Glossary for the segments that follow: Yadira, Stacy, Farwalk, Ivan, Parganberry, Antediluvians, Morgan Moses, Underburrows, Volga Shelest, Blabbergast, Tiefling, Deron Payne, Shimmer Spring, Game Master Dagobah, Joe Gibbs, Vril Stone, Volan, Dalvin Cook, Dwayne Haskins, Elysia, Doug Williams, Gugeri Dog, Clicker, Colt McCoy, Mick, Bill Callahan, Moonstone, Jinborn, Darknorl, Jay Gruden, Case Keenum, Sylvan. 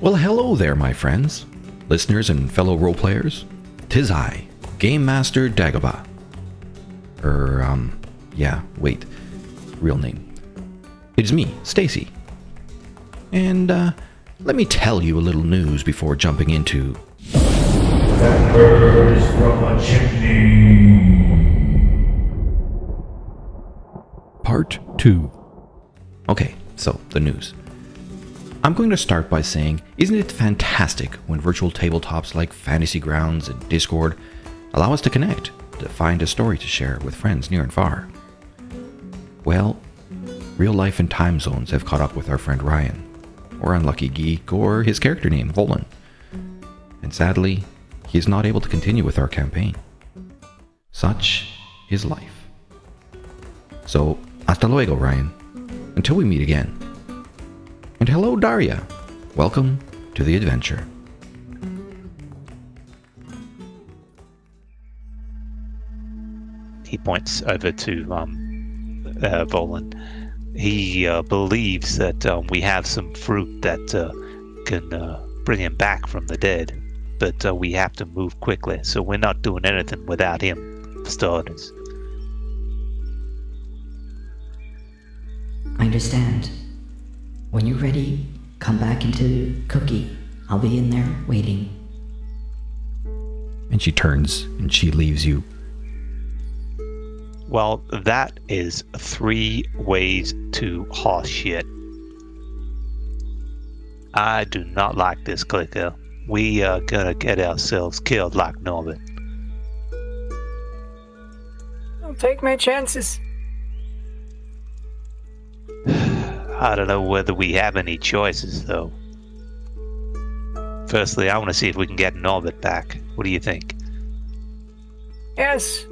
Well, hello there, my friends, listeners and fellow roleplayers. Tis I, Game Master Dagobah. Yeah, wait. Real name. It's me, Stacy. And, let me tell you a little news before jumping into... That bird is from a chimney. Part 2. Okay, so, the news. I'm going to start by saying, isn't it fantastic when virtual tabletops like Fantasy Grounds and Discord allow us to connect, to find a story to share with friends near and far? Well, real life and time zones have caught up with our friend Ryan, or Unlucky Geek, or his character name, Volan. And sadly, he is not able to continue with our campaign. Such is life. So, hasta luego, Ryan. Until we meet again. And hello, Daria. Welcome to the adventure. He points over to Volan. He believes that we have some fruit that can bring him back from the dead. But we have to move quickly, so we're not doing anything without him, for starters. I understand. When you're ready, come back into Cookie. I'll be in there waiting. And she turns and she leaves you. Well, that is 3 ways to horse shit. I do not like this clicker. We are gonna get ourselves killed like Norbit. I'll take my chances. I don't know whether we have any choices, though. Firstly, I want to see if we can get Norbit back. What do you think? Yes.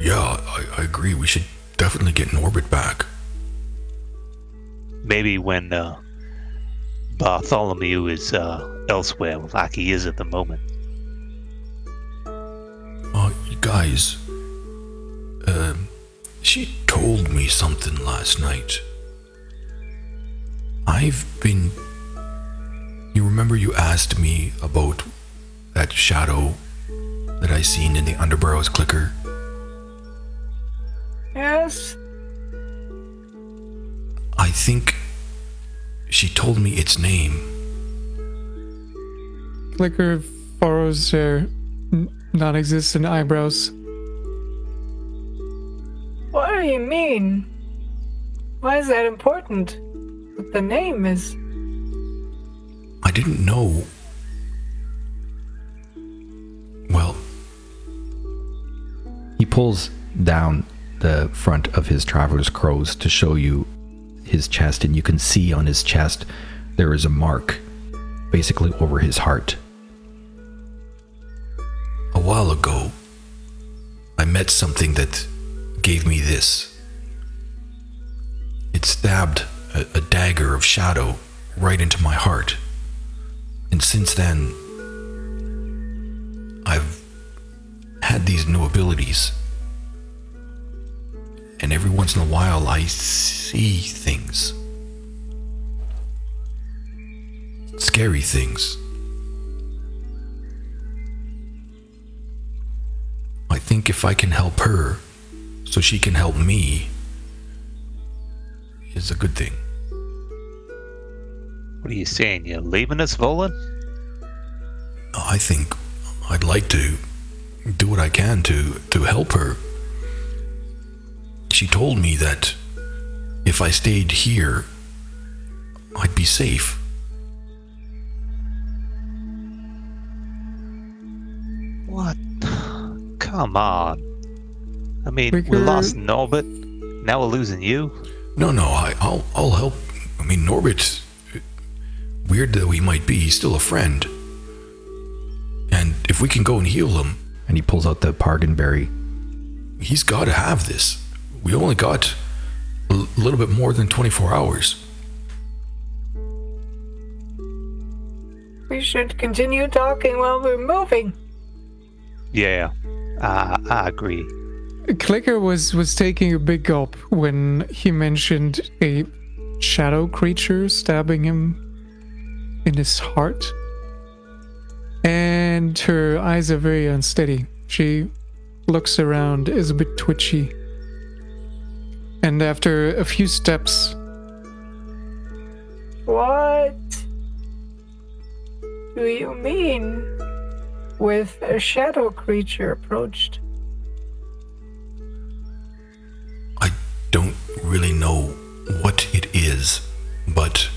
Yeah, I agree. We should definitely get Norbit back. Maybe when Bartholomew is elsewhere, like he is at the moment. You guys, she told me something last night. You remember you asked me about that shadow that I seen in the Underburrows clicker? Yes? I think she told me its name. Clicker furrows her non-existent eyebrows. What do you mean? Why is that important? What the name is? I didn't know. Well. He pulls down the front of his traveler's clothes to show you his chest, and you can see on his chest there is a mark, basically over his heart. A while ago, I met something that gave me this. It stabbed a dagger of shadow right into my heart. And since then, I've had these new abilities. And every once in a while, I see things. Scary things. I think if I can help her, so she can help me, is a good thing. What are you saying? You're leaving us, Volan? I think I'd like to do what I can to help her. She told me that if I stayed here, I'd be safe. What? Come on. I mean, we lost Norbit. Now we're losing you. No, I'll help. I mean, Norbit's, weird though he might be, he's still a friend. And if we can go and heal him... And he pulls out the Parganberry. He's got to have this. We only got a little bit more than 24 hours. We should continue talking while we're moving. Yeah, I agree. Clicker was taking a big gulp when he mentioned a shadow creature stabbing him. in his heart. And her eyes are very unsteady. She looks around, is a bit twitchy. And after a few steps... What do you mean with a shadow creature approached? I don't really know what it is, but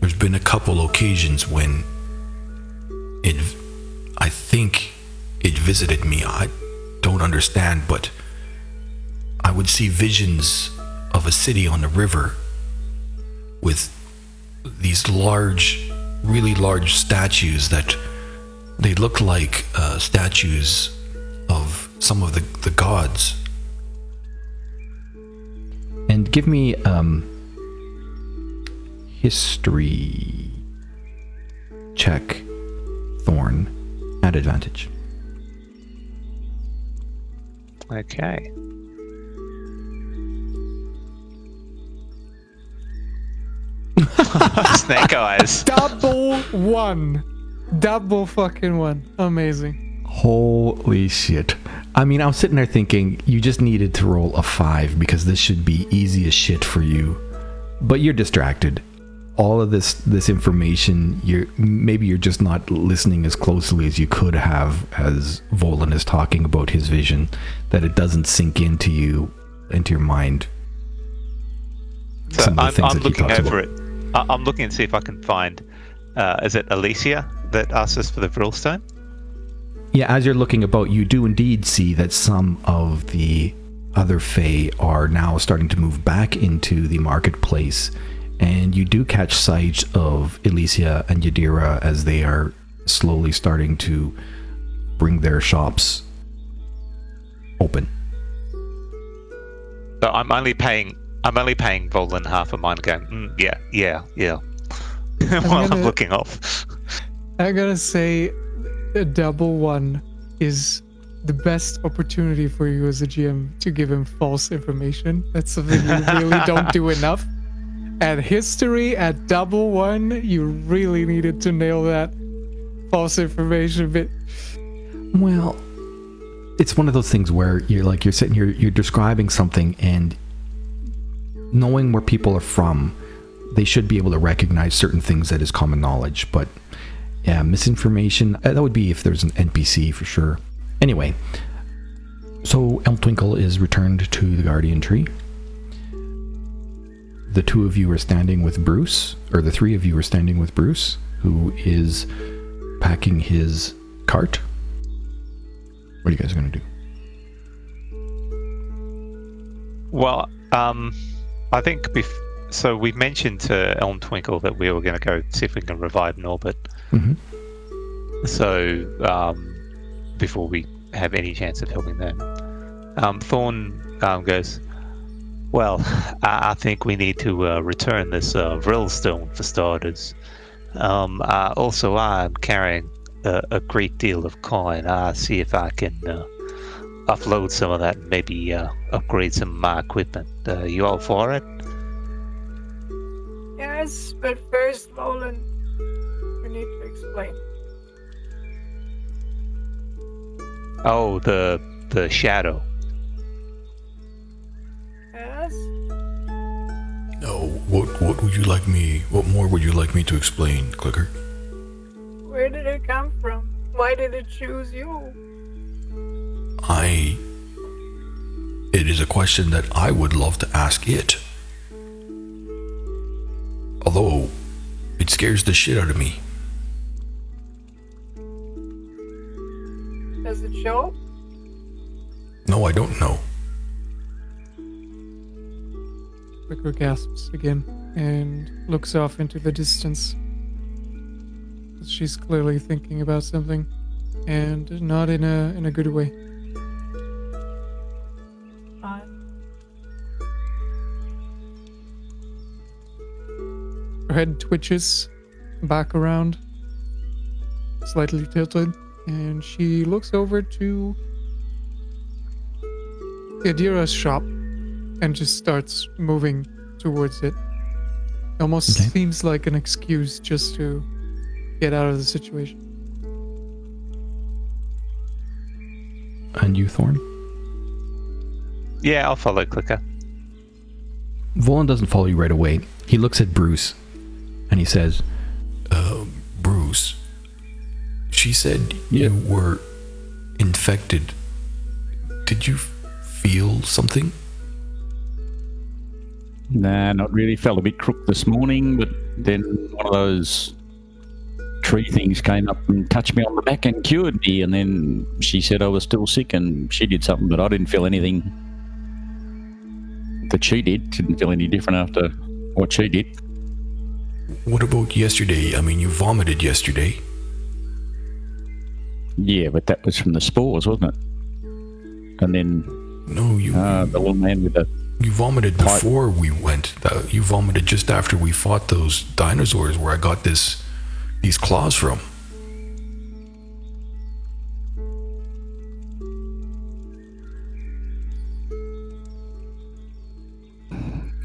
there's been a couple occasions when I think it visited me. I don't understand, but I would see visions of a city on the river with these large, really large statues that they look like statues of some of the gods. And give me history check, Thorn, at advantage. Okay. Snake eyes. Double one. Double fucking one. Amazing. Holy shit. I mean, I was sitting there thinking you just needed to roll a 5 because this should be easy as shit for you. But you're distracted. All of this information, maybe you're just not listening as closely as you could have as Volan is talking about his vision, that it doesn't sink into you, into your mind. So I'm looking over it. I'm looking and see if I can find, is it Elysia that asks us for the Vril Stone? Yeah, as you're looking about, you do indeed see that some of the other Fae are now starting to move back into the marketplace, and you do catch sight of Elysia and Yadira as they are slowly starting to bring their shops open. So I'm only paying Volan half a mind game. Yeah. While I'm looking off. I gotta say, a double one is the best opportunity for you as a GM to give him false information. That's something you really don't do enough. At history, at double one, you really needed to nail that false information bit. Well, it's one of those things where you're sitting here, you're describing something, and knowing where people are from, they should be able to recognize certain things that is common knowledge. But yeah, misinformation, that would be if there's an NPC for sure. Anyway, so Elm Twinkle is returned to the Guardian Tree. The two of you are standing with Bruce, or the three of you are standing with Bruce, who is packing his cart. What are you guys going to do? Well, I think so we mentioned to Elm Twinkle that we were going to go see if we can revive Norbit. Mm-hmm. So before we have any chance of helping them, Thorn goes, well, I think we need to return this Vril Stone for starters. Also, I'm carrying a great deal of coin. I'll see if I can upload some of that and maybe upgrade some of my equipment. You all for it? Yes, but first, Volan, you need to explain. Oh, the shadow. Yes? No, what would you like me... What more would you like me to explain, Clicker? Where did it come from? Why did it choose you? It is a question that I would love to ask it. Although, it scares the shit out of me. Does it show? No, I don't know. Clicker gasps again and looks off into the distance. She's clearly thinking about something, and not in a good way. Her head twitches back around, slightly tilted, and she looks over to Yadira's shop and just starts moving towards it. Almost seems like an excuse just to get out of the situation. And you, Thorn? Yeah, I'll follow Clicker. Volan doesn't follow you right away. He looks at Bruce, and he says, Bruce, she said you were infected. Did you feel something? Nah, not really. Felt a bit crook this morning, but then one of those tree things came up and touched me on the back and cured me, and then she said I was still sick and she did something, but I didn't feel anything that she did. Didn't feel any different after what she did. What about yesterday? I mean, you vomited yesterday. Yeah, but that was from the spores, wasn't it? And then no, you the little man with the you vomited pipe. Before we went. You vomited just after we fought those dinosaurs where I got these claws from.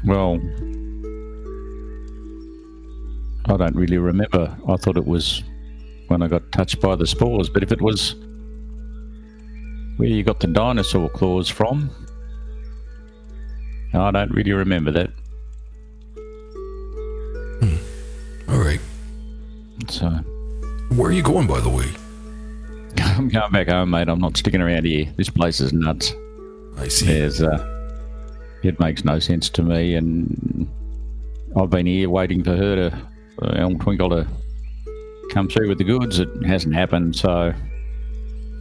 Well, I don't really remember. I thought it was when I got touched by the spores, but if it was where you got the dinosaur claws from, I don't really remember that. All right. So, where are you going, by the way? I'm going back home, mate. I'm not sticking around here. This place is nuts. I see. It makes no sense to me, and I've been here waiting for her to Elm Twinkle to come through with the goods. It hasn't happened, so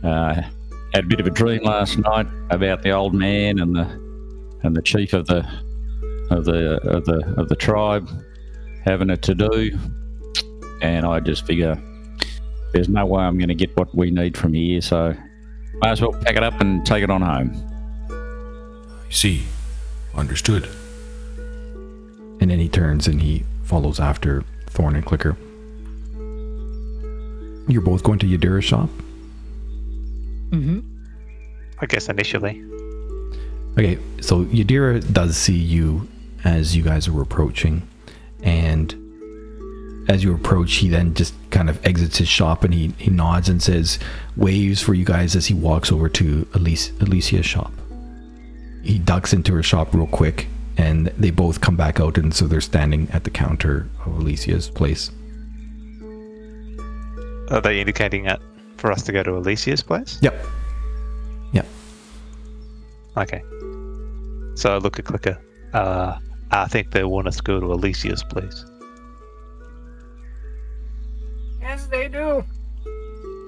had a bit of a dream last night about the old man and the chief of the tribe having a to do. And I just figure there's no way I'm going to get what we need from here, so might as well pack it up and take it on home. I see. Understood. And then he turns and he follows after Thorn and Clicker. You're both going to Yadira's shop? Mm-hmm. I guess initially. Okay, so Yadira does see you as you guys are approaching, and as you approach, he then just kind of exits his shop, and he nods and says, waves for you guys as he walks over to Elysia's shop. He ducks into her shop real quick, and they both come back out, and so they're standing at the counter of Elysia's place. Are they indicating that for us to go to Elysia's place? Yep. Okay. So I look at Clicker. I think they want us to go to Elysia's place. Yes, they do.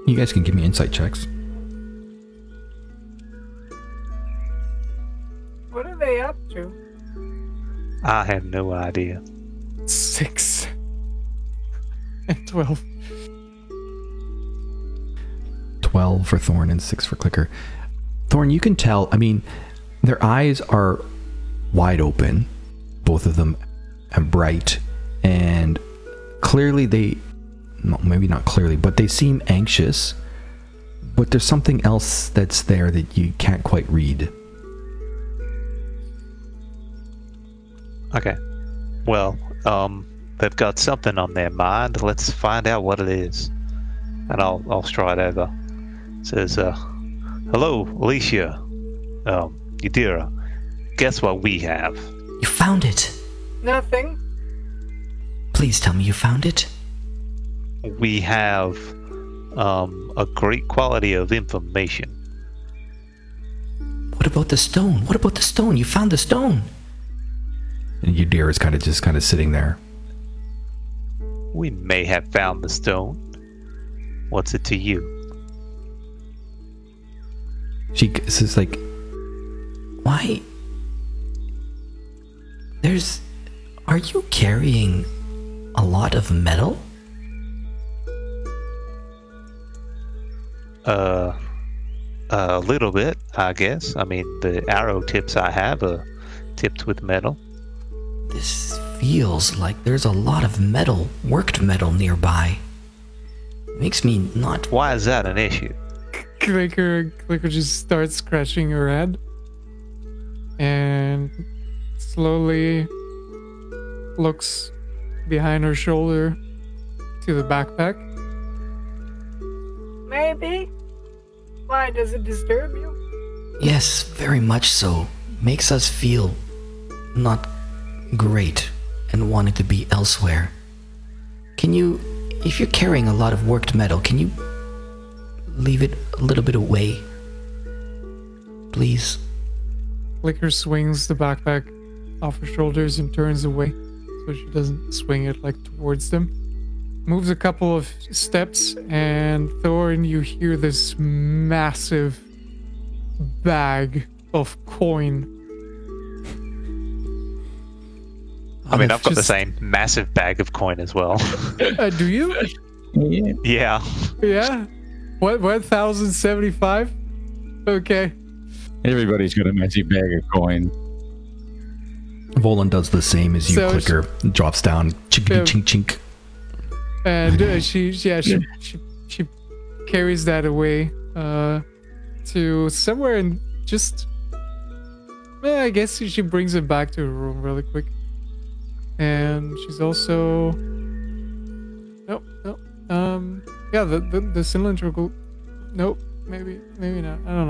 You guys can give me insight checks. What are they up to? I have no idea. 6 and 12. 12 for Thorn and 6 for Clicker. Thorn, you can tell, I mean, their eyes are wide open, both of them, and bright, and clearly they... No, maybe not clearly, but they seem anxious, but there's something else that's there that you can't quite read. Okay. Well, they've got something on their mind. Let's find out what it is. And I'll stride over. It says, hello, Elysia. Yadira. Guess what we have? You found it. Nothing. Please tell me you found it. We have a great quality of information. What about the stone? You found the stone. And Yadira is kind of sitting there. We may have found the stone. What's it to you? She says, like, why? Are you carrying a lot of metal? A little bit, I guess. I mean, the arrow tips I have are tipped with metal. This feels like there's a lot of metal, worked metal nearby. Makes me not... Why is that an issue? Clicker just starts scratching her head. And slowly looks behind her shoulder to the backpack. maybe? Why does it disturb you? Yes, very much so. Makes us feel not great and wanted to be elsewhere. Can you, if you're carrying a lot of worked metal, can you leave it a little bit away, please? Clicker swings the backpack off her shoulders and turns away so she doesn't swing it like towards them. Moves a couple of steps and Thorn, you hear this massive bag of coin. I mean, I've got the same massive bag of coin as well. Do you? Yeah. Yeah? What, 1,075? Okay. Everybody's got a massive bag of coin. Volan does the same as you, so Clicker. Drops down. Chinkity chink chink. And she carries that away to somewhere and just... Well, I guess she brings it back to her room really quick. And she's also... Yeah, the cylindrical... Nope, maybe not. I don't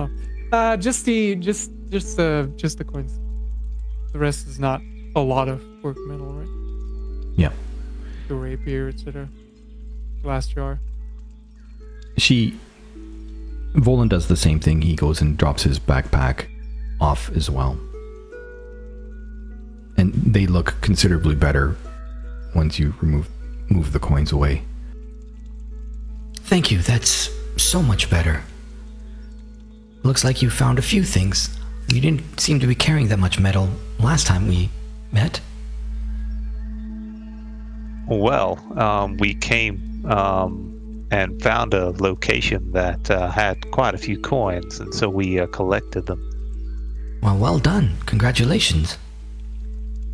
know. Just the coins. The rest is not a lot of work metal, right? Yeah. The rapier, etc. Glass jar. Volan does the same thing. He goes and drops his backpack off as well. And they look considerably better once you move the coins away. Thank you. That's so much better. Looks like you found a few things. You didn't seem to be carrying that much metal last time we met. Well, we came and found a location that had quite a few coins, and so we collected them. Well done. Congratulations.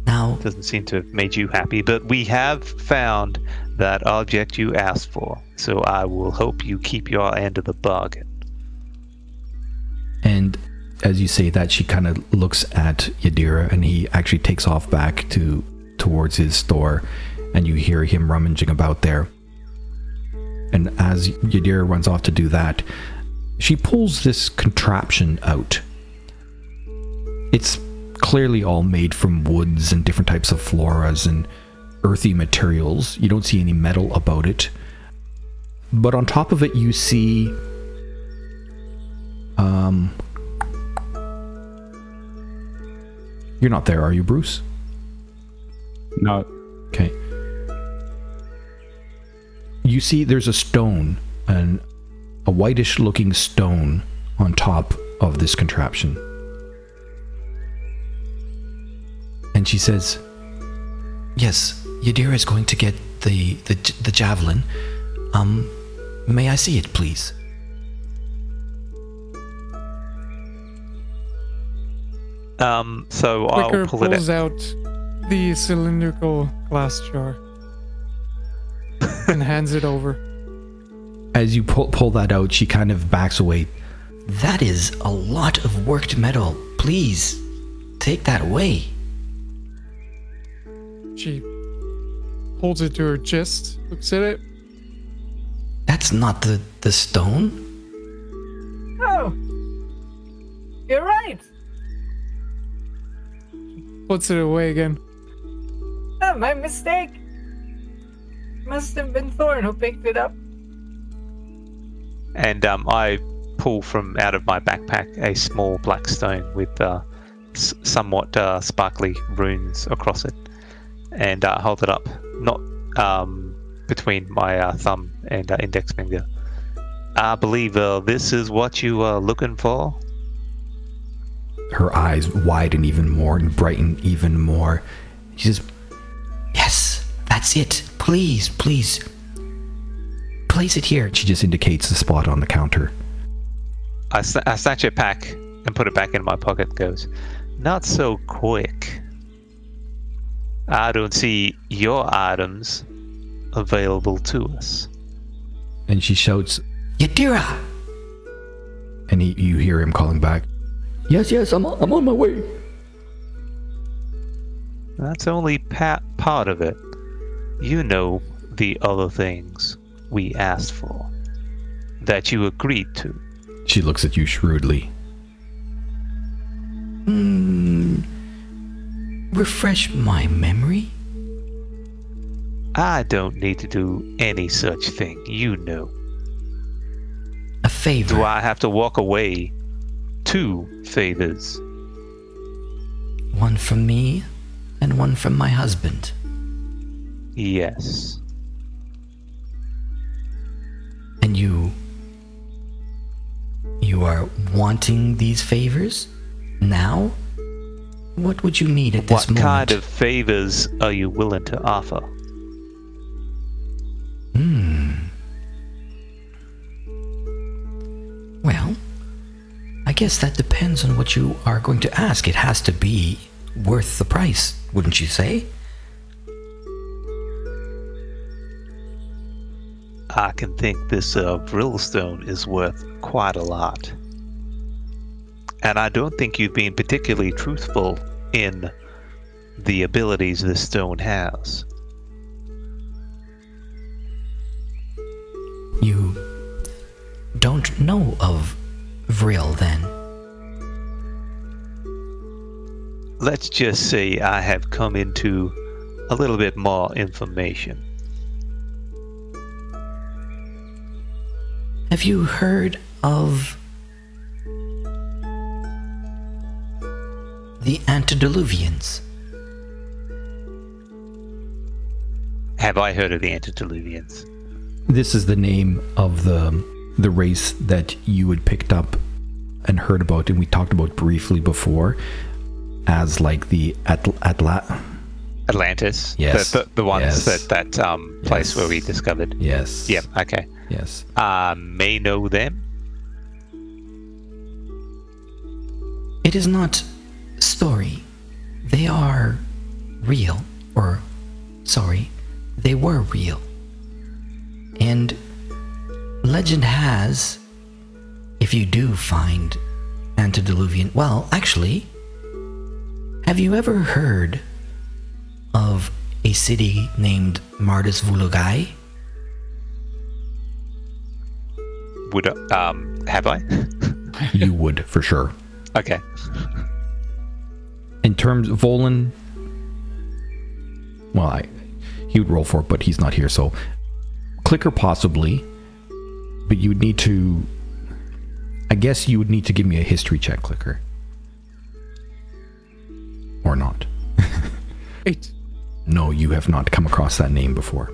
Now... Doesn't seem to have made you happy, but we have found that object you asked for, so I will hope you keep your end of the bargain. And as you say that, she kind of looks at Yadira, and he actually takes off back towards his store, and you hear him rummaging about there. And as Yadira runs off to do that, she pulls this contraption out. It's clearly all made from woods and different types of floras and earthy materials. You don't see any metal about it. But on top of it, you see... You're not there, are you, Bruce? No. Okay. You see there's a stone, a whitish-looking stone on top of this contraption. And she says, "Yes, Yadira is going to get the javelin. May I see it, please?" So Clicker I'll pull it out. The cylindrical glass jar and hands it over. As you pull that out, she kind of backs away. That is a lot of worked metal. Please take that away. She holds it to her chest, looks at it. That's not the stone. Oh, you're right. Puts it away again. Oh, my mistake. Must have been Thorn who picked it up. And I pull from out of my backpack a small black stone with somewhat sparkly runes across it, and hold it up, not between my thumb and index finger. I believe this is what you are looking for. Her eyes widen even more and brighten even more. She says, "Yes, that's it. Please, place it here." She just indicates the spot on the counter. I snatch it back and put it back in my pocket. Goes, "Not so quick. I don't see your items available to us." And she shouts, "Yadira!" And you hear him calling back, Yes, I'm on my way. That's only part of it. You know the other things we asked for. that you agreed to. She looks at you shrewdly. Refresh my memory? I don't need to do any such thing, you know. A favor. Do I have to walk away? 2 favors. One from me, and one from my husband. Yes. And you are wanting these favors? Now? What would you need at this moment? What kind of favors are you willing to offer? Well, I guess that depends on what you are going to ask. It has to be worth the price, wouldn't you say? I can think this Vril Stone is worth quite a lot. And I don't think you've been particularly truthful in the abilities this stone has. You don't know of Vril, then? Let's just say I have come into a little bit more information. Have you heard of the Antediluvians? Have I heard of the Antediluvians? This is the name of the race that you had picked up and heard about, and we talked about briefly before, as like the Atlantis. Yes, the ones that place where we discovered. Yes. Yep. Yeah, okay. Yes. I may know them. It is not story. They are real, they were real. And legend has, if you do find Antediluvian, well, actually, have you ever heard of a city named Mardis Vulagai? Have I? You would, for sure. Okay. In terms of Volan, well, he would roll for it, but he's not here, so Clicker possibly, but you would need to, I guess you would need to give me a history check, Clicker. Or not. 8. No, you have not come across that name before.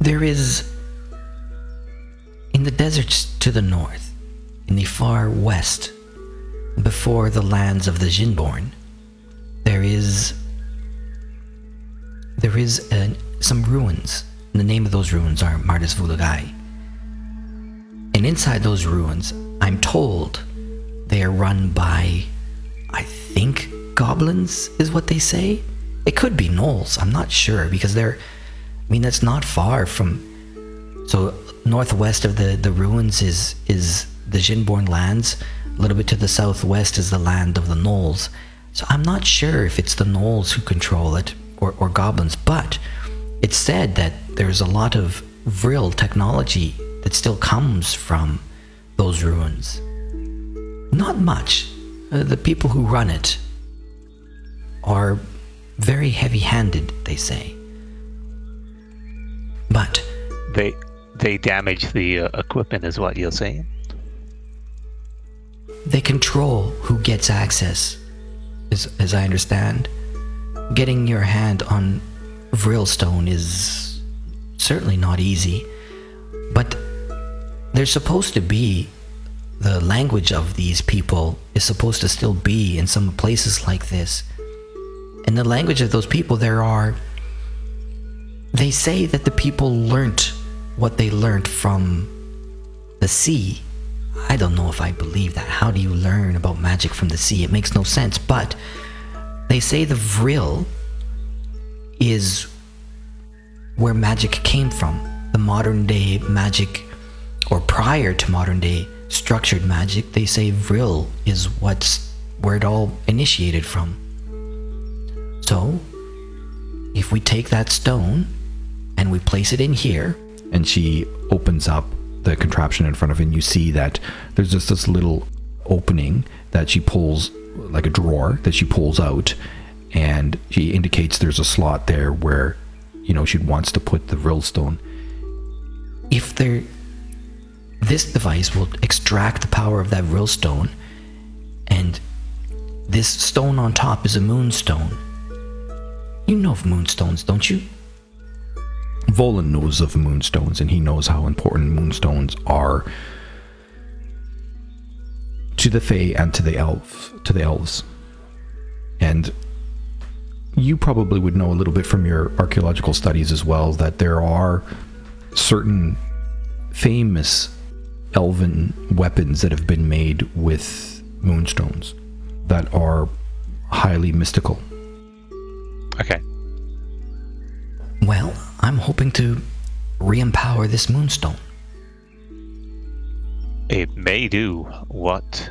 There is, in the deserts to the north, in the far west, before the lands of the Jinborn, there is some ruins. And the name of those ruins are Mardis Vulagai. And inside those ruins, I'm told they are run by, I think, goblins is what they say. It could be gnolls, I'm not sure, because that's not far from, so northwest of the ruins is the Jinborn lands. A little bit to the southwest is the land of the gnolls. So I'm not sure if it's the gnolls who control it or goblins, but it's said that there's a lot of Vril technology that still comes from those ruins. Not much. The people who run it are very heavy-handed, they say. But they damage the equipment is what you're saying? They control who gets access, as I understand. Getting your hand on Vril Stone is certainly not easy, but there's supposed to be, the language of these people is supposed to still be in some places like this. In the language of those people, they say that the people learnt what they learnt from the sea. I don't know if I believe that. How do you learn about magic from the sea? It makes no sense, but they say the Vril is where magic came from. The modern day magic, or prior to modern day structured magic, they say Vril is where it all initiated from. So, if we take that stone and we place it in here, and she opens up the contraption in front of her, and you see that there's just this little opening that she pulls, like a drawer that she pulls out, and she indicates there's a slot there where, you know, she wants to put the Vril Stone. If there, this device will extract the power of that Vril Stone, and this stone on top is a Moonstone. You know of Moonstones, don't you? Volan knows of Moonstones, and he knows how important Moonstones are to the Fae and to the elves. And you probably would know a little bit from your archaeological studies as well that there are certain famous elven weapons that have been made with Moonstones that are highly mystical. Okay. Well, I'm hoping to re-empower this Moonstone. It may do what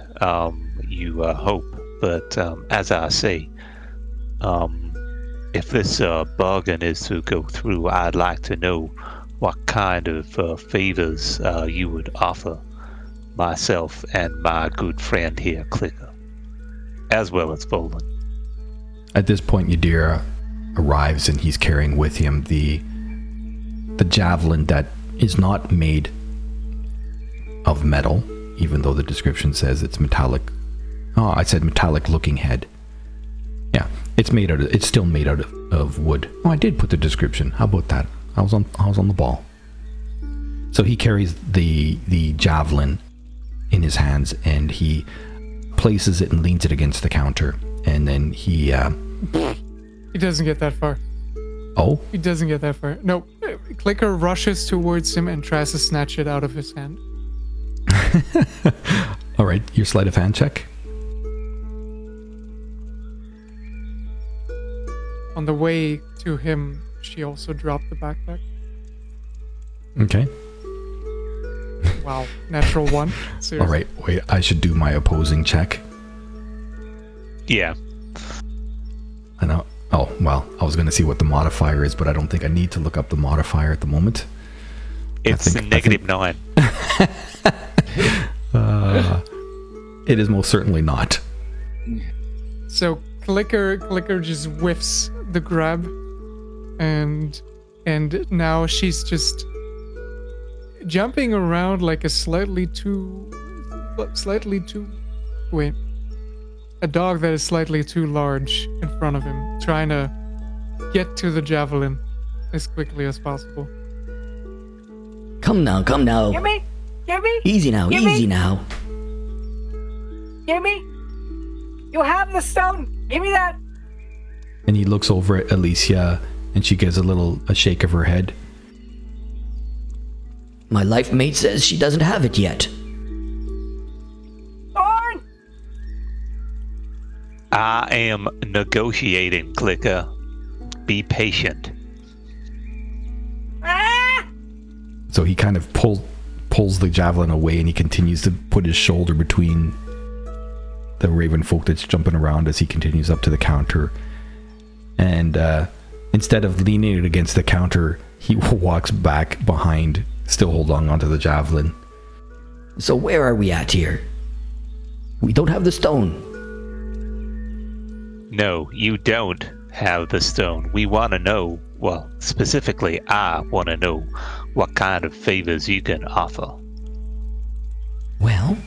you hope, but as I say, if this bargain is to go through, I'd like to know what kind of favors you would offer myself and my good friend here, Clicker, as well as Volan. At this point, Yadira arrives, and he's carrying with him the javelin that is not made of metal, even though the description says it's metallic. Oh, I said metallic-looking head. Yeah, it's still made out of wood. Oh, I did put the description. How about that? I was on the ball. So he carries the javelin in his hands, and he places it and leans it against the counter, and then he. He doesn't get that far. Oh? He doesn't get that far. No, Clicker rushes towards him and tries to snatch it out of his hand. All right, your sleight of hand check. On the way to him, she also dropped the backpack. Okay. Wow, natural one. Seriously. All right, wait, I should do my opposing check. Yeah. I know. Oh, well, I was going to see what the modifier is, but I don't think I need to look up the modifier at the moment. It's -9. It is most certainly not. So Clicker just whiffs the grab, and now she's just jumping around like a a dog that is slightly too large in front of him, trying to get to the javelin as quickly as possible. Come now. Hear me? Easy now. Hear me? You have the stone. Give me that. And he looks over at Elysia, and she gives a shake of her head. My life mate says she doesn't have it yet. I am negotiating, Clicker. Be patient. Ah! So he kind of pulls the javelin away, and he continues to put his shoulder between the raven folk that's jumping around as he continues up to the counter. And instead of leaning it against the counter, he walks back behind, still holding onto the javelin. So where are we at here? We don't have the stone. No, you don't have the stone. We want to know, well, specifically, I want to know what kind of favors you can offer. Well,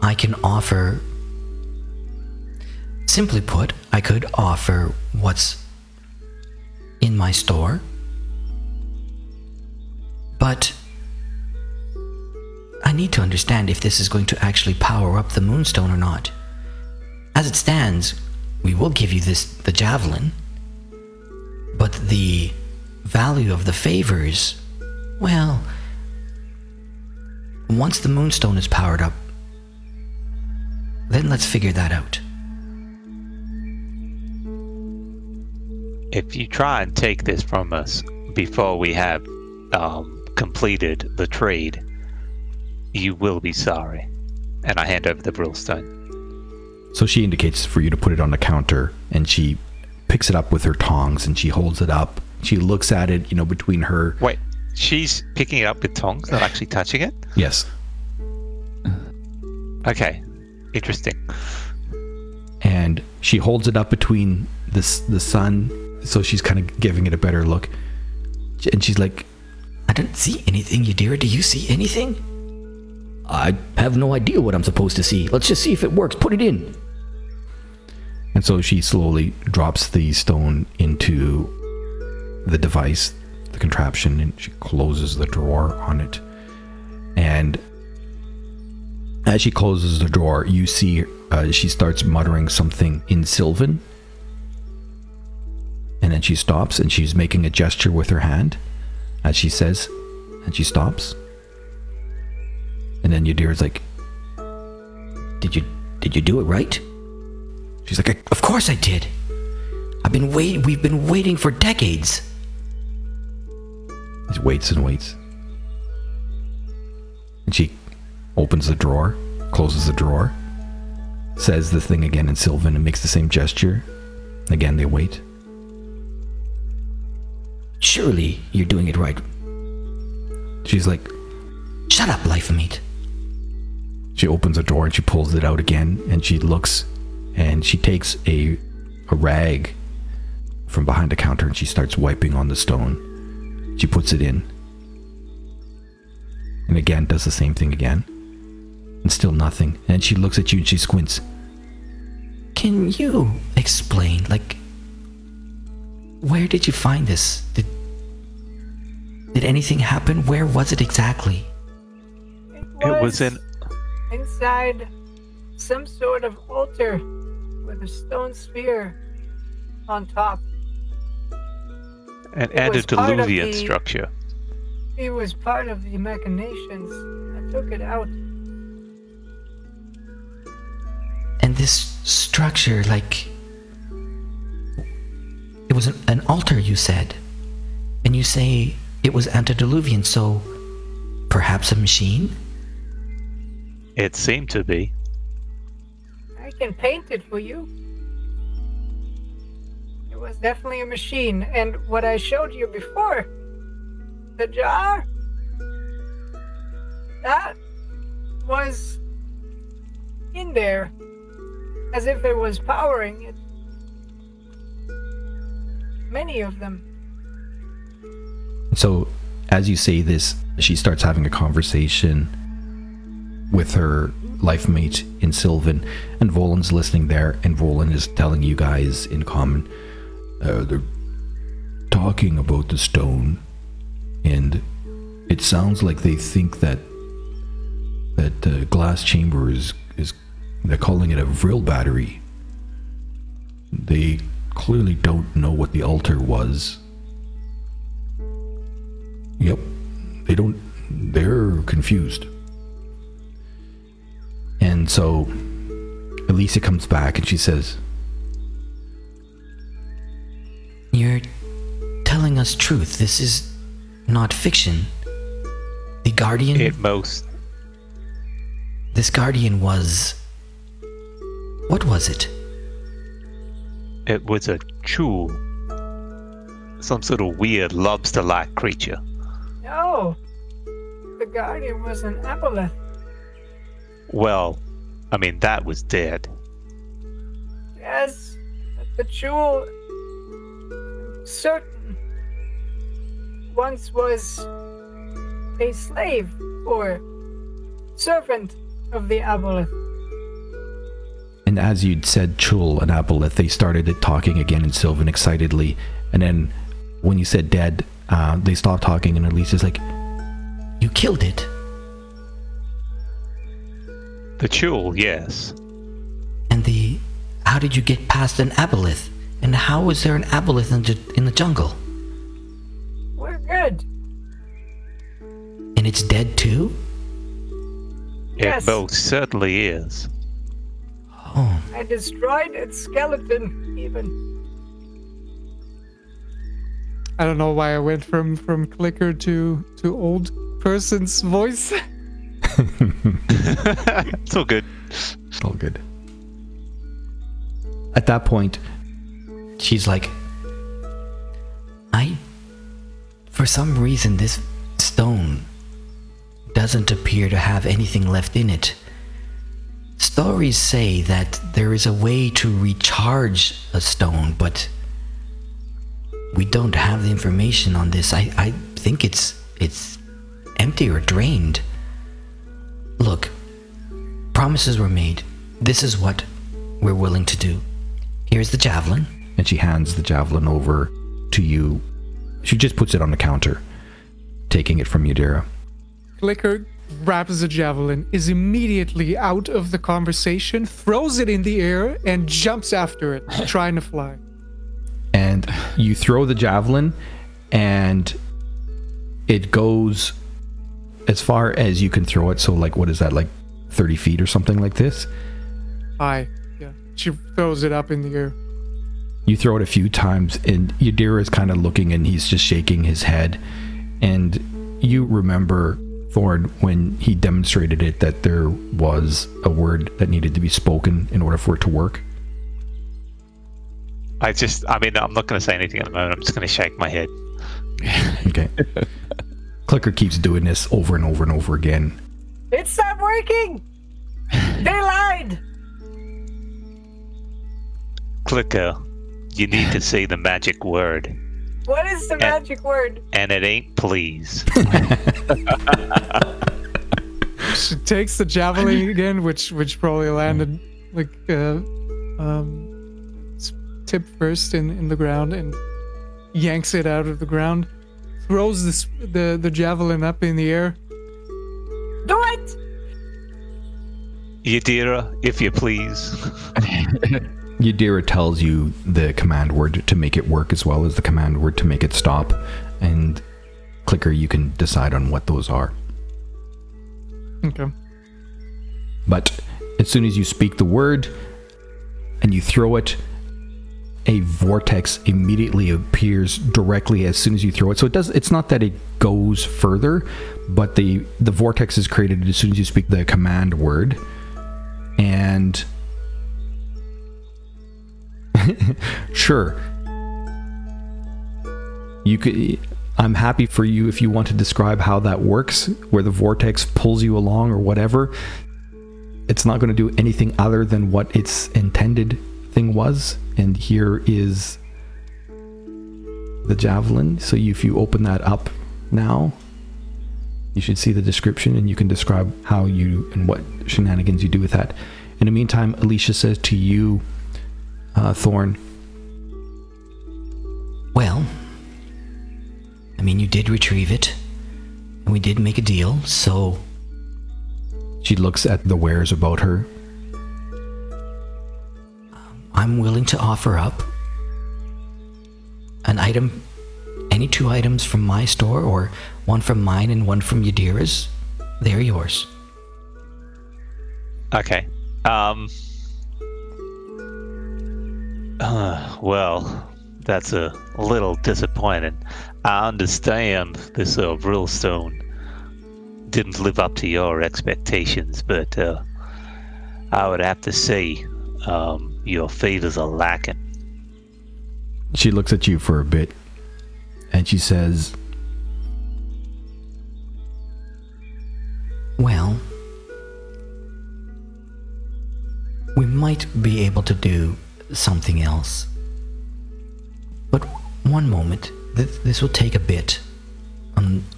I can offer... Simply put, I could offer what's in my store. But I need to understand if this is going to actually power up the Moonstone or not. As it stands... We will give you the javelin, but the value of the favors, well, once the Moonstone is powered up, then let's figure that out. If you try and take this from us before we have completed the trade, you will be sorry. And I hand over the Vril Stone. So she indicates for you to put it on the counter, and she picks it up with her tongs, and she holds it up. She looks at it, between her... Wait, She's picking it up with tongs, not actually touching it? Yes. Okay. Interesting. And she holds it up between the sun, so she's kind of giving it a better look. And she's like, I don't see anything, Yadira. Do you see anything? I have no idea what I'm supposed to see. Let's just see if it works. Put it in. And so she slowly drops the stone into the device, the contraption, and she closes the drawer on it. And as she closes the drawer, you see she starts muttering something in Sylvan. And then she stops, and she's making a gesture with her hand as she says, and she stops. And then Yadira's like, Did you do it right? She's like, of course I did. We've been waiting for decades. She waits and waits. And she opens the drawer, closes the drawer, says the thing again in Sylvan and makes the same gesture. Again, they wait. Surely you're doing it right. She's like, shut up, life mate. She opens the drawer and she pulls it out again and she looks. And she takes a rag from behind the counter and she starts wiping on the stone. She puts it in. And again, does the same thing again. And still nothing. And she looks at you and she squints. Can you explain, like, where did you find this? Did anything happen? Where was it exactly? It was inside some sort of altar with a stone sphere on top. An antediluvian structure. It was part of the machinations. I took it out. And this structure, like... It was an altar, you said. And you say it was antediluvian, so... Perhaps a machine? It seemed to be. I can paint it for you. It was definitely a machine, and what I showed you before, the jar, that was in there, as if it was powering it. Many of them. So, as you say this, she starts having a conversation with her life mate in Sylvan, and Volan's listening there, and Volan is telling you guys in common, they're talking about the stone, and it sounds like they think that the glass chamber is they're calling it a Vril battery. They clearly don't know what the altar was. Yep, they're confused. And so Elysia comes back and she says, you're telling us truth. This is not fiction. The Guardian... It most. This Guardian was... What was it? It was a Chul. Some sort of weird lobster-like creature. No. The Guardian was an Aboleth. Well, I mean, that was dead. Yes, the Chul, certain, once was a slave or servant of the Aboleth. And as you'd said, Chul and Aboleth, they started talking again in Sylvan excitedly. And then when you said dead, they stopped talking and Elisa's like, you killed it. The Chul, yes. And how did you get past an Aboleth? And how was there an Aboleth in the jungle? We're good. And it's dead too? Yes. It both certainly is. Oh. I destroyed its skeleton, even. I don't know why I went from clicker to old person's voice. It's all good. It's all good. At that point, she's like, for some reason, this doesn't appear to have anything left in it. Stories say that there is a way to recharge a stone, but we don't have the information on this. I think it's empty or drained. Look, promises were made. This is what we're willing to do. Here's the javelin. And she hands the javelin over to you. She just puts it on the counter, taking it from Yadira. Clicker grabs the javelin, is immediately out of the conversation, throws it in the air, and jumps after it, trying to fly. And you throw the javelin, and it goes as far as you can throw it. So, like, what is that, like 30 feet or something like this? Yeah. She throws it up in the air. You throw it a few times, and Yadira is kind of looking, and he's just shaking his head. And you remember, Thorne, when he demonstrated it, that there was a word that needed to be spoken in order for it to work. I'm not going to say anything at the moment. I'm just going to shake my head. Okay. Clicker keeps doing this over and over and over again. It's not working! They lied! Clicker, you need to say the magic word. What is the magic word? And it ain't please. She takes the javelin again, which probably landed like tip first in the ground, and yanks it out of the ground, throws the javelin up in the air. Do it! Yadira, if you please. Yadira tells you the command word to make it work as well as the command word to make it stop. And Clicker, you can decide on what those are. Okay. But as soon as you speak the word and you throw it, a vortex immediately appears directly as soon as you throw it. So it does. It's not that it goes further, but the vortex is created as soon as you speak the command word. And sure, you could. I'm happy for you if you want to describe how that works, where the vortex pulls you along or whatever. It's not going to do anything other than what its intended thing was. And here is the javelin. So if you open that up now, you should see the description, and you can describe how you and what shenanigans you do with that. In the meantime, Elysia says to you, Thorne. Well, you did retrieve it, and we did make a deal, so... She looks at the wares about her. I'm willing to offer up an item, any two items from my store, or one from mine and one from Yadira's. They're yours. Okay. Well, that's a little disappointing. I understand this Vril Stone didn't live up to your expectations, but I would have to say your favors are lacking. She looks at you for a bit, and she says, well, we might be able to do something else. But one moment, this will take a bit.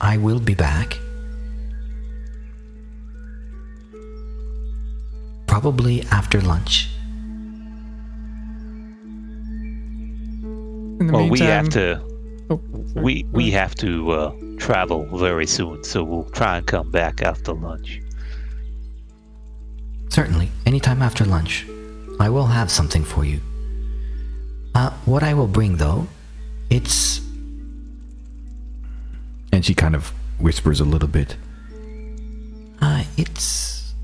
I will be back. Probably after lunch. Well, we have to travel very soon, so we'll try and come back after lunch. Certainly, anytime after lunch. I will have something for you. What I will bring, though, it's... And she kind of whispers a little bit. It's...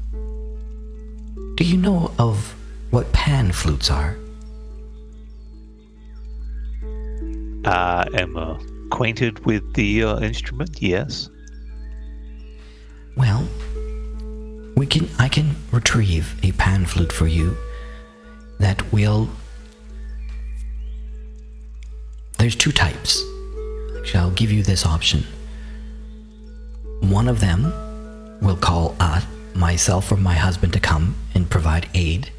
Do you know of what pan flutes are? I am acquainted with the instrument, yes. Well, I can retrieve a pan flute for you. That will... There's two types. Actually, I'll give you this option. One of them will call us, myself or my husband, to come and provide aid.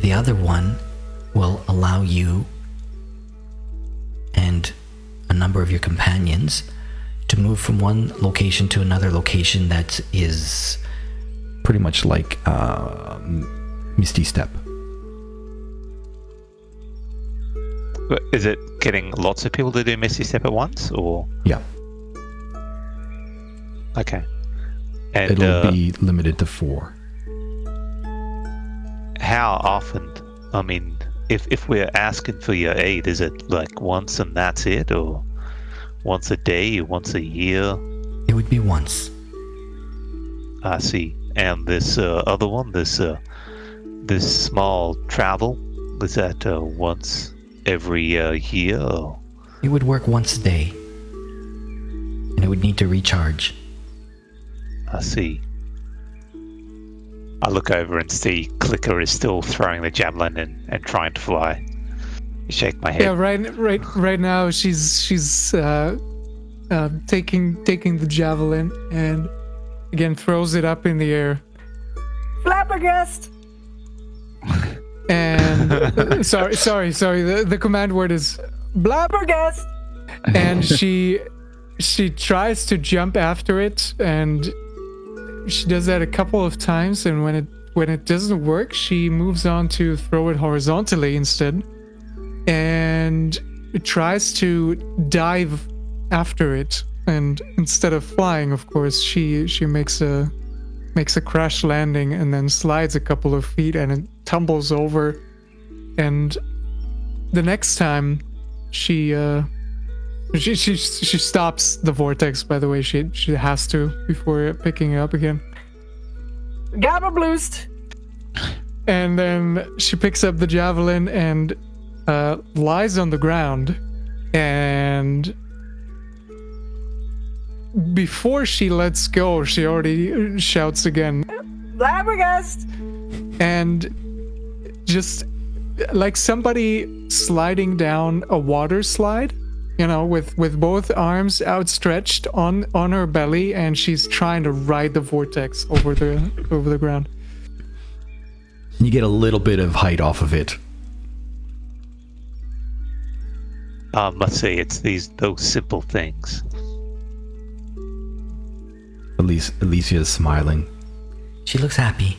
The other one will allow you and a number of your companions to move from one location to another location that is pretty much like Misty Step. Is it getting lots of people to do Misty Step at once, or? Yeah. Okay. And it'll be limited to 4. How often? I mean, if we're asking for your aid, is it like once and that's it, or once a day, once a year? It would be once. I see. And this other one, this small travel, is that once every year? Or? It would work once a day, and it would need to recharge. I see. I look over and see Clicker is still throwing the javelin and trying to fly. Shake my head. Yeah, right now she's taking the javelin and again throws it up in the air. Flabbergast. And sorry. The command word is blabbergast. And she tries to jump after it, and she does that a couple of times, and when it doesn't work, she moves on to throw it horizontally instead, and tries to dive after it. And instead of flying, of course, she makes a crash landing and then slides a couple of feet, and it tumbles over. And the next time, she stops the vortex. By the way, she has to before picking it up again. Gababloost. And then she picks up the javelin and lies on the ground. And before she lets go, she already shouts again, "Blabbergast!" And just like somebody sliding down a water slide, you know, with both arms outstretched on her belly, and she's trying to ride the vortex over the ground. You get a little bit of height off of it. Let's say it's those simple things. Elysia is smiling. She looks happy.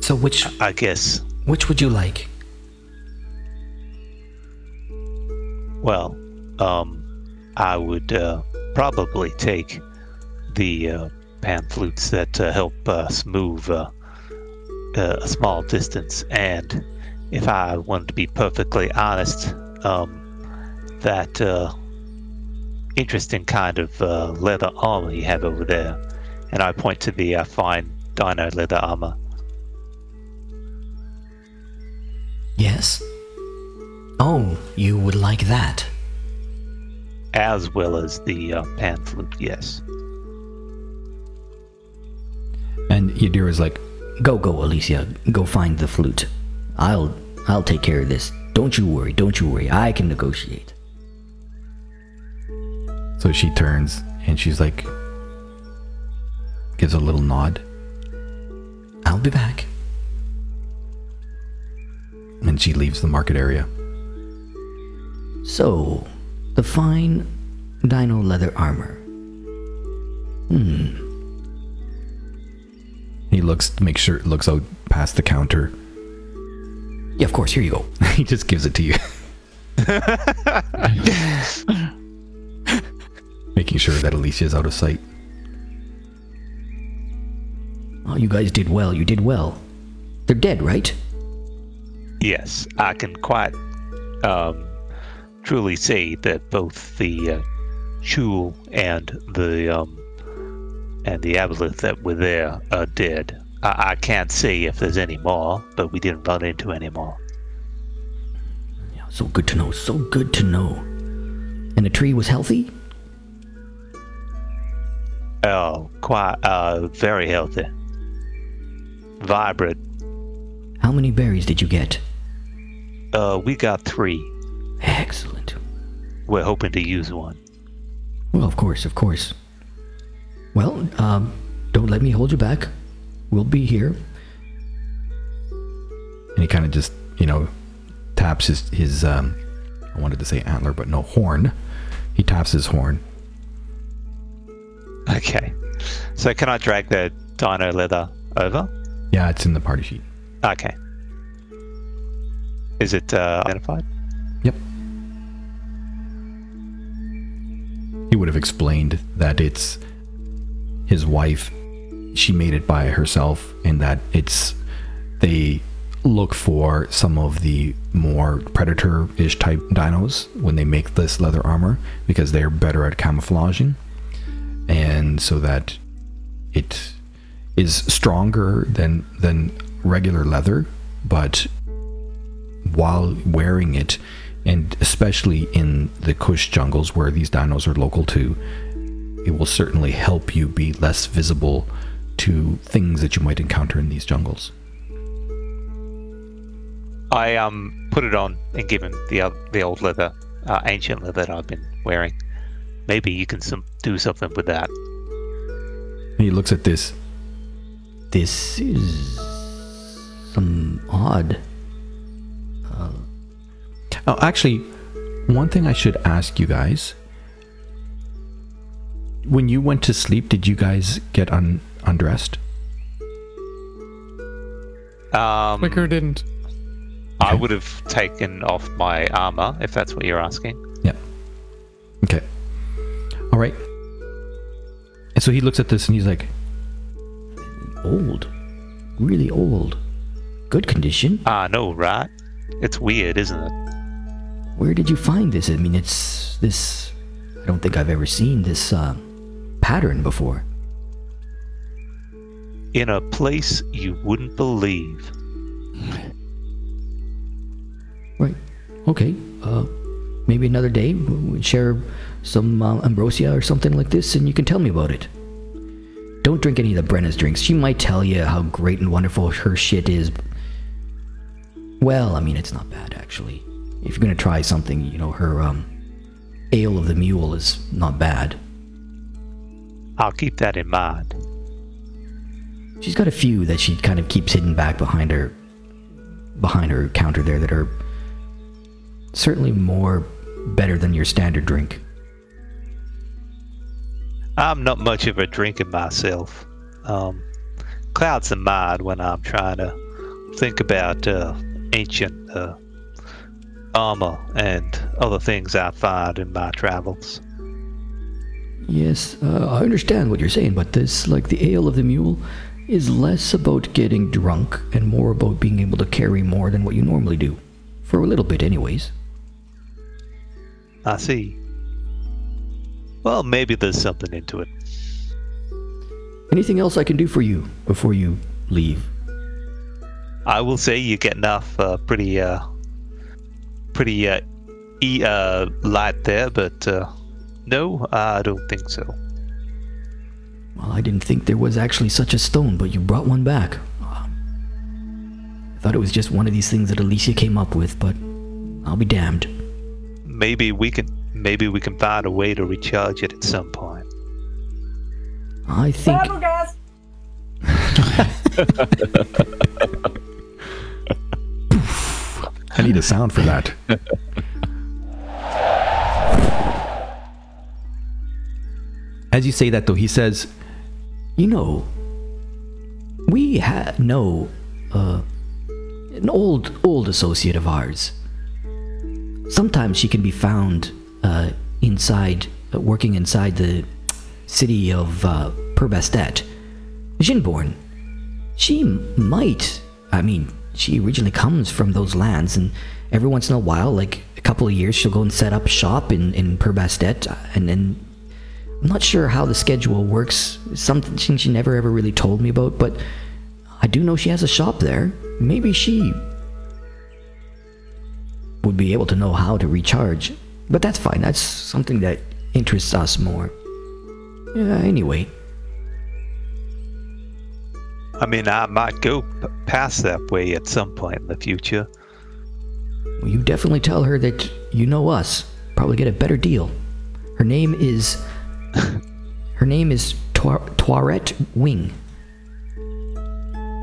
So which would you like? Well, I would probably take the pan flutes that help us move a small distance. And if I wanted to be perfectly honest, that interesting kind of leather armor you have over there. And I point to the fine dino leather armor. Yes. Oh, you would like that? As well as the pan flute, yes. And Yadira's like, Go, Elysia. Go find the flute. I'll take care of this. Don't you worry. I can negotiate. So she turns and she's like, gives a little nod. I'll be back. And she leaves the market area. So, the fine dino leather armor. He looks out past the counter. Yeah, of course, here you go. He just gives it to you. Making sure that Elysia is out of sight. Oh, you guys did well. You did well. They're dead, right? Yes, I can quite truly say that both the Chul and the Aboleth that were there are dead. I can't say if there's any more, but we didn't run into any more. Yeah, so good to know. And the tree was healthy? Oh, quite, very healthy. Vibrant. How many berries did you get? We got 3. Excellent. We're hoping to use one. Well, of course. Well, don't let me hold you back. We'll be here. And he kind of just, you know, taps his I wanted to say antler, but no, horn. He taps his horn. Okay. So can I drag the dino leather over? Yeah, it's in the party sheet. Okay. Is it identified? Yep. He would have explained that it's his wife. She made it by herself, and that it's they look for some of the more predator-ish type dinos when they make this leather armor, because they're better at camouflaging, and so that it is stronger than regular leather, but while wearing it, and especially in the Kush jungles where these dinos are local to, it will certainly help you be less visible to things that you might encounter in these jungles. I put it on and give him the old leather, ancient leather that I've been wearing. Maybe you can do something with that. He looks at this. This is some odd. Oh, actually, one thing I should ask you guys. When you went to sleep, did you guys get undressed? Clicker didn't. Okay. I would have taken off my armor, if that's what you're asking. Yep. Okay. All right. And so he looks at this and he's like, old. Really old. Good condition. I know, right? It's weird, isn't it? Where did you find this? I mean, it's this... I don't think I've ever seen this pattern before. In a place you wouldn't believe. Right. Okay. Maybe another day we'll share some ambrosia or something like this, and you can tell me about it. Don't drink any of the Brenna's drinks. She might tell you how great and wonderful her shit is. Well, I mean, it's not bad, actually. If you're going to try something, you know, her ale of the mule is not bad. I'll keep that in mind. She's got a few that she kind of keeps hidden back behind her counter there that are certainly more better than your standard drink. I'm not much of a drinker myself. Clouds the mind when I'm trying to think about ancient armor and other things I find in my travels. Yes, I understand what you're saying, but this, like the ale of the mule, is less about getting drunk and more about being able to carry more than what you normally do. For a little bit, anyways. I see. Well, maybe there's something into it. Anything else I can do for you before you leave? I will say you're getting off pretty light there, but no, I don't think so. Well, I didn't think there was actually such a stone, but you brought one back. I thought it was just one of these things that Elysia came up with, but I'll be damned. Maybe we can find a way to recharge it at some point. I think. I need a sound for that. As you say that, though, he says, you know, we know an old associate of ours. Sometimes she can be found working inside the city of Per-Bastet, Jinborn. She might, I mean, she originally comes from those lands, and every once in a while, like a couple of years, she'll go and set up shop in Per-Bastet, and then I'm not sure how the schedule works. Something she never ever really told me about, but I do know she has a shop there. Maybe she would be able to know how to recharge, but that's fine. That's something that interests us more. Yeah, anyway. I mean, I might go past that way at some point in the future. Well, you definitely tell her that you know us. Probably get a better deal. Her name is Toirette Wing.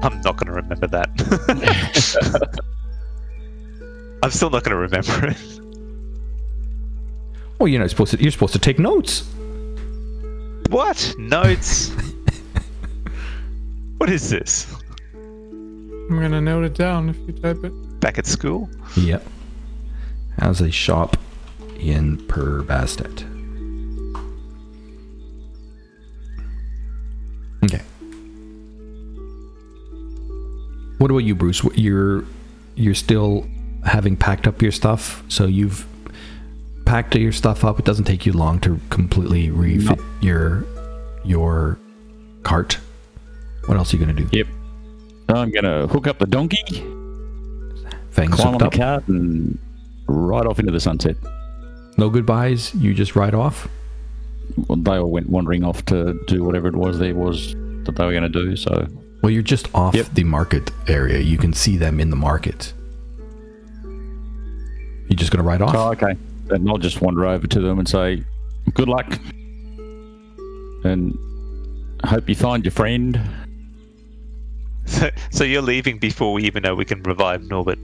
I'm not going to remember that. I'm still not going to remember it. Well, you're not supposed to. You're supposed to take notes. What notes? What is this? I'm going to note it down if you type it. Back at school. Yep. How's a shop in Per-Bastet? Okay. What about you, Bruce? You're still having packed up your stuff, so you've packed your stuff up. It doesn't take you long to completely refit your cart. What else are you gonna do? Yep, I'm gonna hook up the donkey, Fang's climb on the cart, and ride off into the sunset. No goodbyes. You just ride off. Well, they all went wandering off to do whatever it was there was that they were going to do. So. Well, you're just off the market area. You can see them in the market. You're just going to ride off? Oh, okay. And I'll just wander over to them and say, good luck. And hope you find your friend. So you're leaving before we even know we can revive Norbit.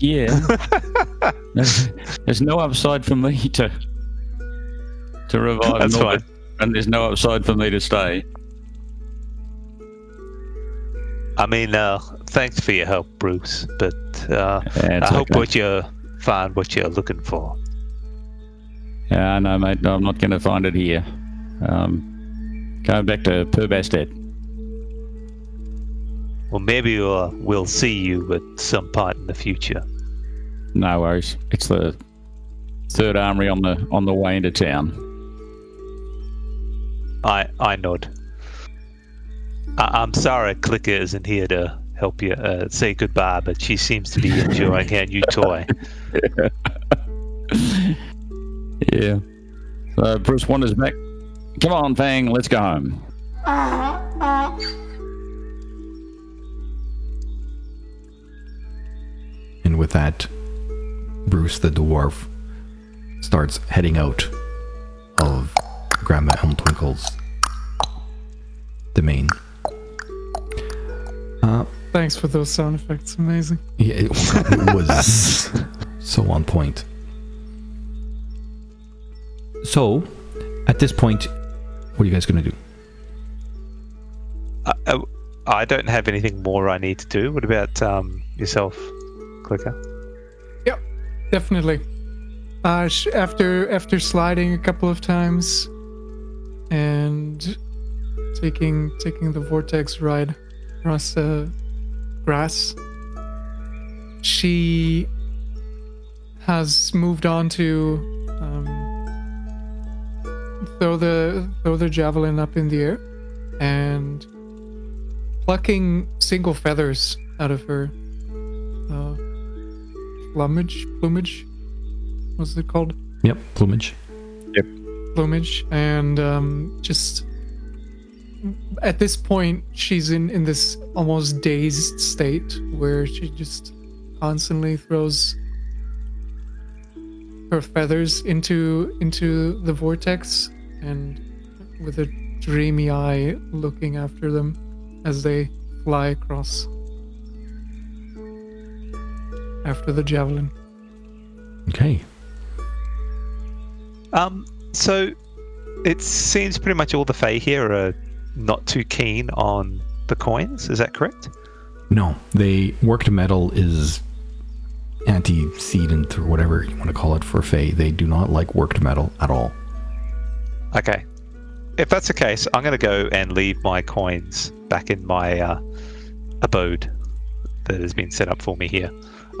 Yeah. There's no upside for me to revive Norbit. That's fine. And there's no upside for me to stay. I mean, thanks for your help, Bruce, but I hope what you find what you're looking for. No, mate, I'm not going to find it here. Going back to Per-Bastet. Well, maybe we'll see you at some point in the future. No worries. It's the third armory on the way into town. I nod. I'm sorry Clicker isn't here to help you say goodbye, but she seems to be enjoying her new toy. Yeah. So Bruce wanders back. Come on, Fang, let's go home. And with that, Bruce the dwarf starts heading out of Grandma Elm Twinkle's domain. Thanks for those sound effects. Amazing. Yeah, it was so on point. So, at this point, what are you guys going to do? I don't have anything more I need to do. What about yourself, Clicker? Yep, definitely. After sliding a couple of times and taking the vortex ride across the grass, she has moved on to throw the javelin up in the air and plucking single feathers out of her plumage. What's it called? Yep, plumage. And just at this point she's in this almost dazed state where she just constantly throws her feathers into the vortex, and with a dreamy eye looking after them as they fly across after the javelin. Okay. So, it seems pretty much all the Fae here are not too keen on the coins. Is that correct? No, they worked metal is antecedent or whatever you want to call it for Fae. They do not like worked metal at all. Okay, if that's the case, I'm going to go and leave my coins back in my abode that has been set up for me here.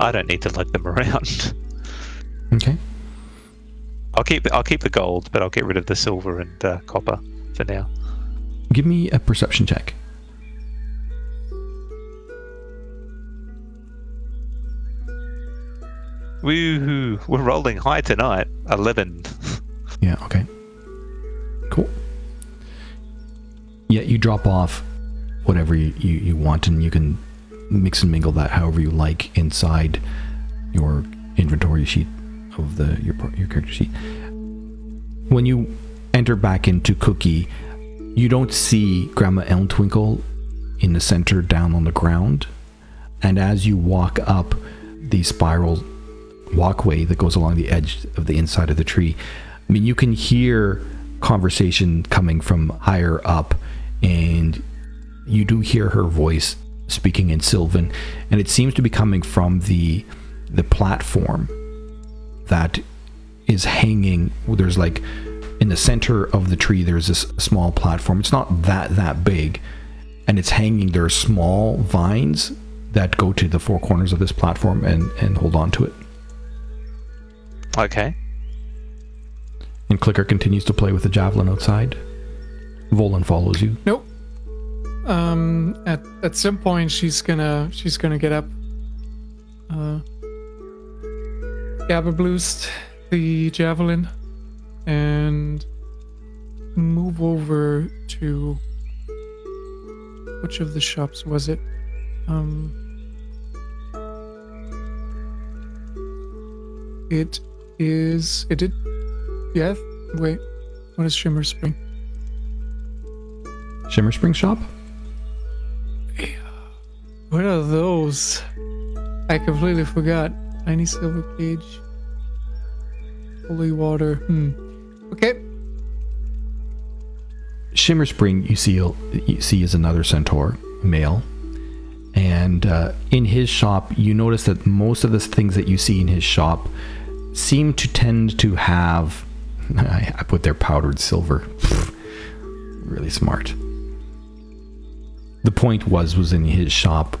I don't need to lug them around. Okay. I'll keep the gold, but I'll get rid of the silver and copper for now. Give me a perception check. Woohoo! We're rolling high tonight. 11. Yeah. Okay. Cool. Yeah, you drop off whatever you want, and you can mix and mingle that however you like inside your inventory sheet. Of your character sheet. When you enter back into Cookie, you don't see Grandma Elm Twinkle in the center down on the ground. And as you walk up the spiral walkway that goes along the edge of the inside of the tree, I mean, you can hear conversation coming from higher up, and you do hear her voice speaking in Sylvan, and it seems to be coming from the platform that is hanging. There's like in the center of the tree, there's this small platform. It's not that big, and it's hanging. There are small vines that go to the four corners of this platform and hold on to it. Okay. And Clicker continues to play with the javelin outside. Volan follows you. Nope. At some point she's gonna get up. Gaberbluest the javelin and move over to which of the shops was it? Yeah, wait. What is Shimmer Spring? Shimmer Spring shop? Yeah. What are those? I completely forgot. Tiny silver cage. Holy water. Okay. Shimmer Spring, you see is another centaur male. And in his shop, you notice that most of the things that you see in his shop seem to tend to have... I put their powdered silver. Really smart. The point was in his shop.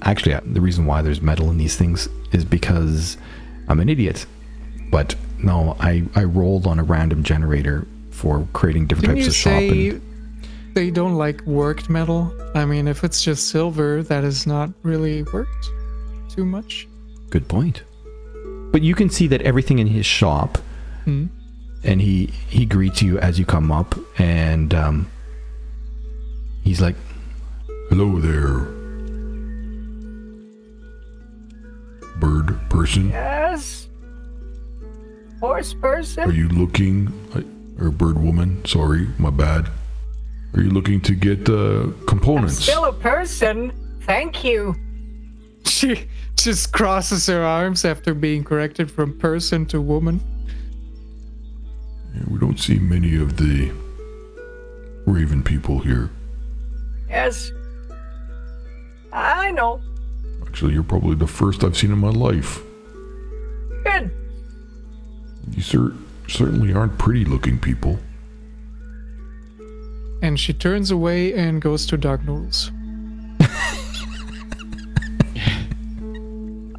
Actually, the reason why there's metal in these things is because I'm an idiot. But no, I rolled on a random generator for creating different types of shop. They don't like worked metal. I mean, if it's just silver, that is not really worked too much. Good point. But you can see that everything in his shop... Mm. And he greets you as you come up, and he's like, "Hello there, bird person." Yes. Horse person. Are you looking, or bird woman? Sorry, my bad. Are you looking to get components? I'm still a person. Thank you. She just crosses her arms after being corrected from person to woman. We don't see many of the Raven people here. Yes. I know. Actually, you're probably the first I've seen in my life. Good. You certainly aren't pretty-looking people. And she turns away and goes to Darknorl's.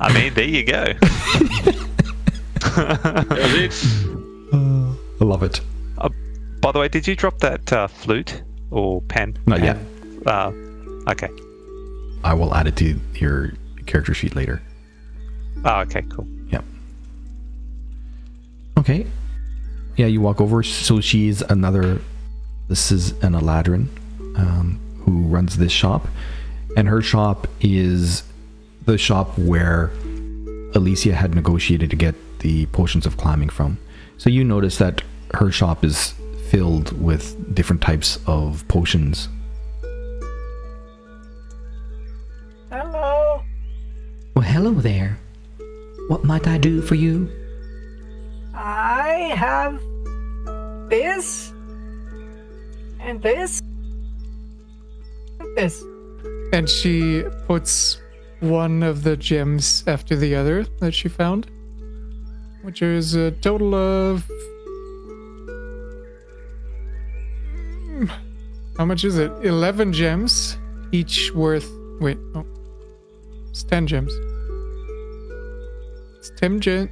I mean, there you go. I love it. By the way, did you drop that flute or pen? Not yet. Okay. I will add it to your character sheet later. Oh, okay, cool. Yep. Okay. Yeah, you walk over. So she's another... This is an Aladrin who runs this shop. And her shop is the shop where Elysia had negotiated to get the potions of climbing from. So you notice that her shop is filled with different types of potions. Hello. Well, hello there. What might I do for you? I have this and this and this. And she puts one of the gems after the other that she found, which is a total of... How much is it? 11 gems, each worth... Wait, no. It's 10 gems. It's 10 gems...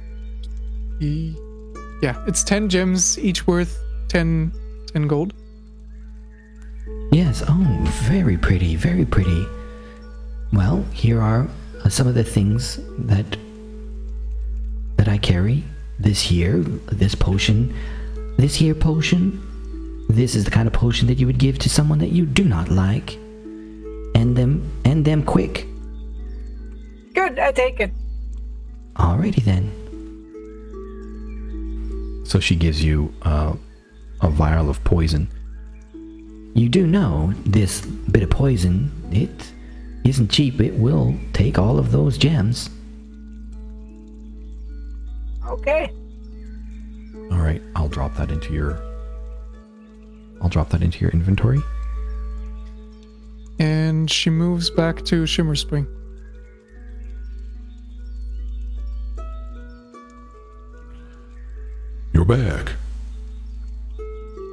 Yeah, it's 10 gems, each worth 10 gold. Yes, oh, very pretty, very pretty. Well, here are some of the things that I carry this year, this potion. This is the kind of potion that you would give to someone that you do not like. And them quick. Good, I take it. Alrighty then. So she gives you a vial of poison. You do know this bit of poison, it isn't cheap. It will take all of those gems. Okay. All right, I'll drop that into your inventory. And she moves back to Shimmer Spring. You're back.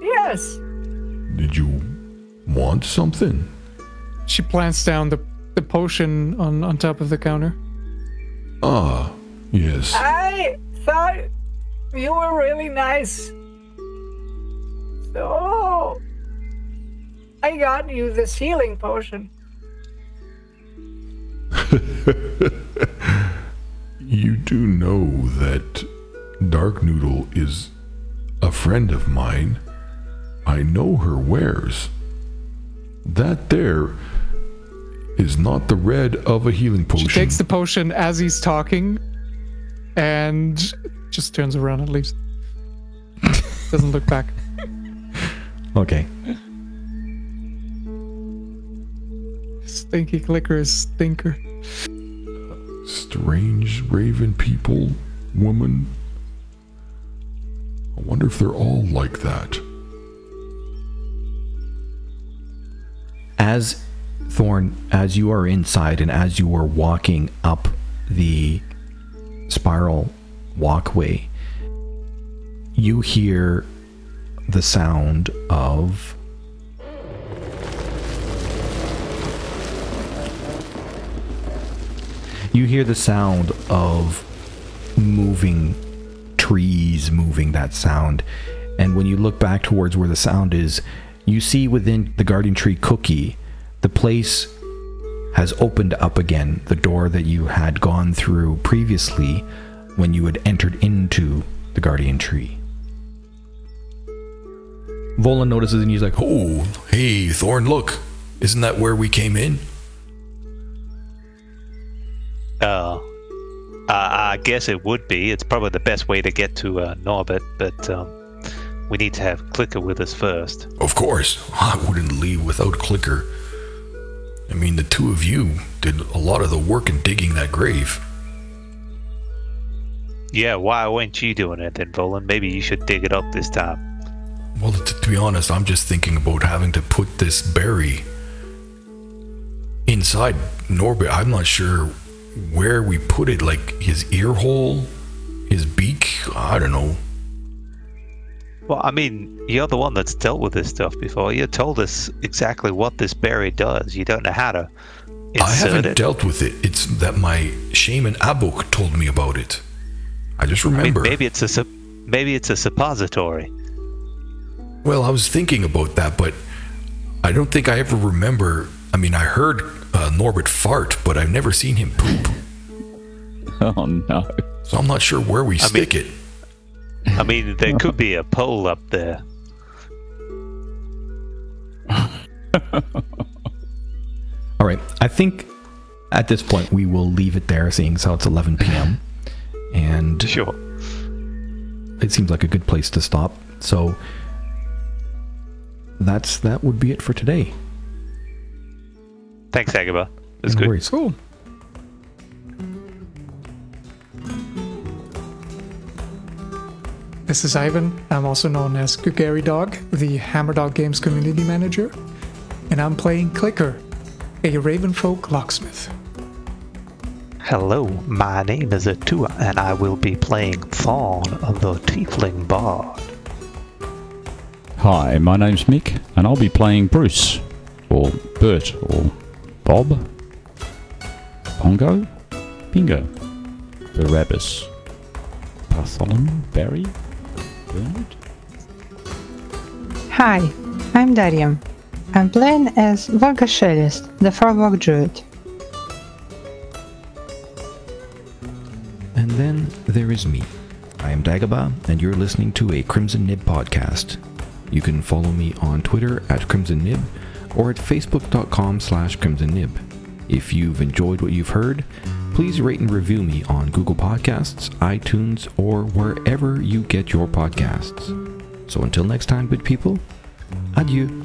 Yes. Did you want something? She plants down the potion on top of the counter. Ah, yes. I thought you were really nice. So I got you this healing potion. You do know that Dark Noodle is a friend of mine. I know her wares. That there is not the red of a healing potion. She takes the potion as he's talking and just turns around and leaves. Doesn't look back. Okay. Stinky Clicker is stinker. Strange raven people, woman. I wonder if they're all like that. As Thorn, as you are inside and as you are walking up the spiral walkway, you hear the sound of moving trees, moving that sound. And when you look back towards where the sound is, you see within the garden tree Cookie, the place has opened up again. The door that you had gone through previously when you had entered into the guardian tree. Volan notices and he's like, oh, hey, Thorn, look. Isn't that where we came in? I guess it would be. It's probably the best way to get to Norbit, but we need to have Clicker with us first. Of course. I wouldn't leave without Clicker. I mean, the two of you did a lot of the work in digging that grave. Yeah, why weren't you doing it then, Volan? Maybe you should dig it up this time. Well, to be honest, I'm just thinking about having to put this berry inside Norbit. I'm not sure where we put it, like his ear hole, his beak, I don't know. Well, I mean, you're the one that's dealt with this stuff before. You told us exactly what this berry does. You don't know how to insert it. I haven't dealt with it. It's that my shaman Abuk told me about it. I just remember. I mean, maybe it's a suppository. Well, I was thinking about that, but I don't think I ever remember. I mean, I heard Norbit fart, but I've never seen him poop. Oh no! So I'm not sure where we stick it. I mean, there could be a pole up there. All right. I think at this point we will leave it there, seeing as how it's 11 p.m. And sure, it seems like a good place to stop. So that would be it for today. Thanks, Dagobah. That's good. Worries. Cool. This is Ivan. I'm also known as Gugeri Dog, the Hammer Dog Games community manager, and I'm playing Clicker, a Ravenfolk locksmith. Hello, my name is Atua, and I will be playing Thorn of the Tiefling Bard. Hi, my name's Mick, and I'll be playing Bruce, or Bert, or Bob, Pongo, Bingo, Barabbas, Bartholomew. Hi, I'm Daria. I'm playing as Volga Shelest, the Farwalk Druid. And then there is me. I am Dagobah, and you're listening to a Crimson Nib podcast. You can follow me on Twitter at Crimson Nib or at facebook.com/Crimson Nib. If you've enjoyed what you've heard, please rate and review me on Google Podcasts, iTunes, or wherever you get your podcasts. So until next time, good people, adieu.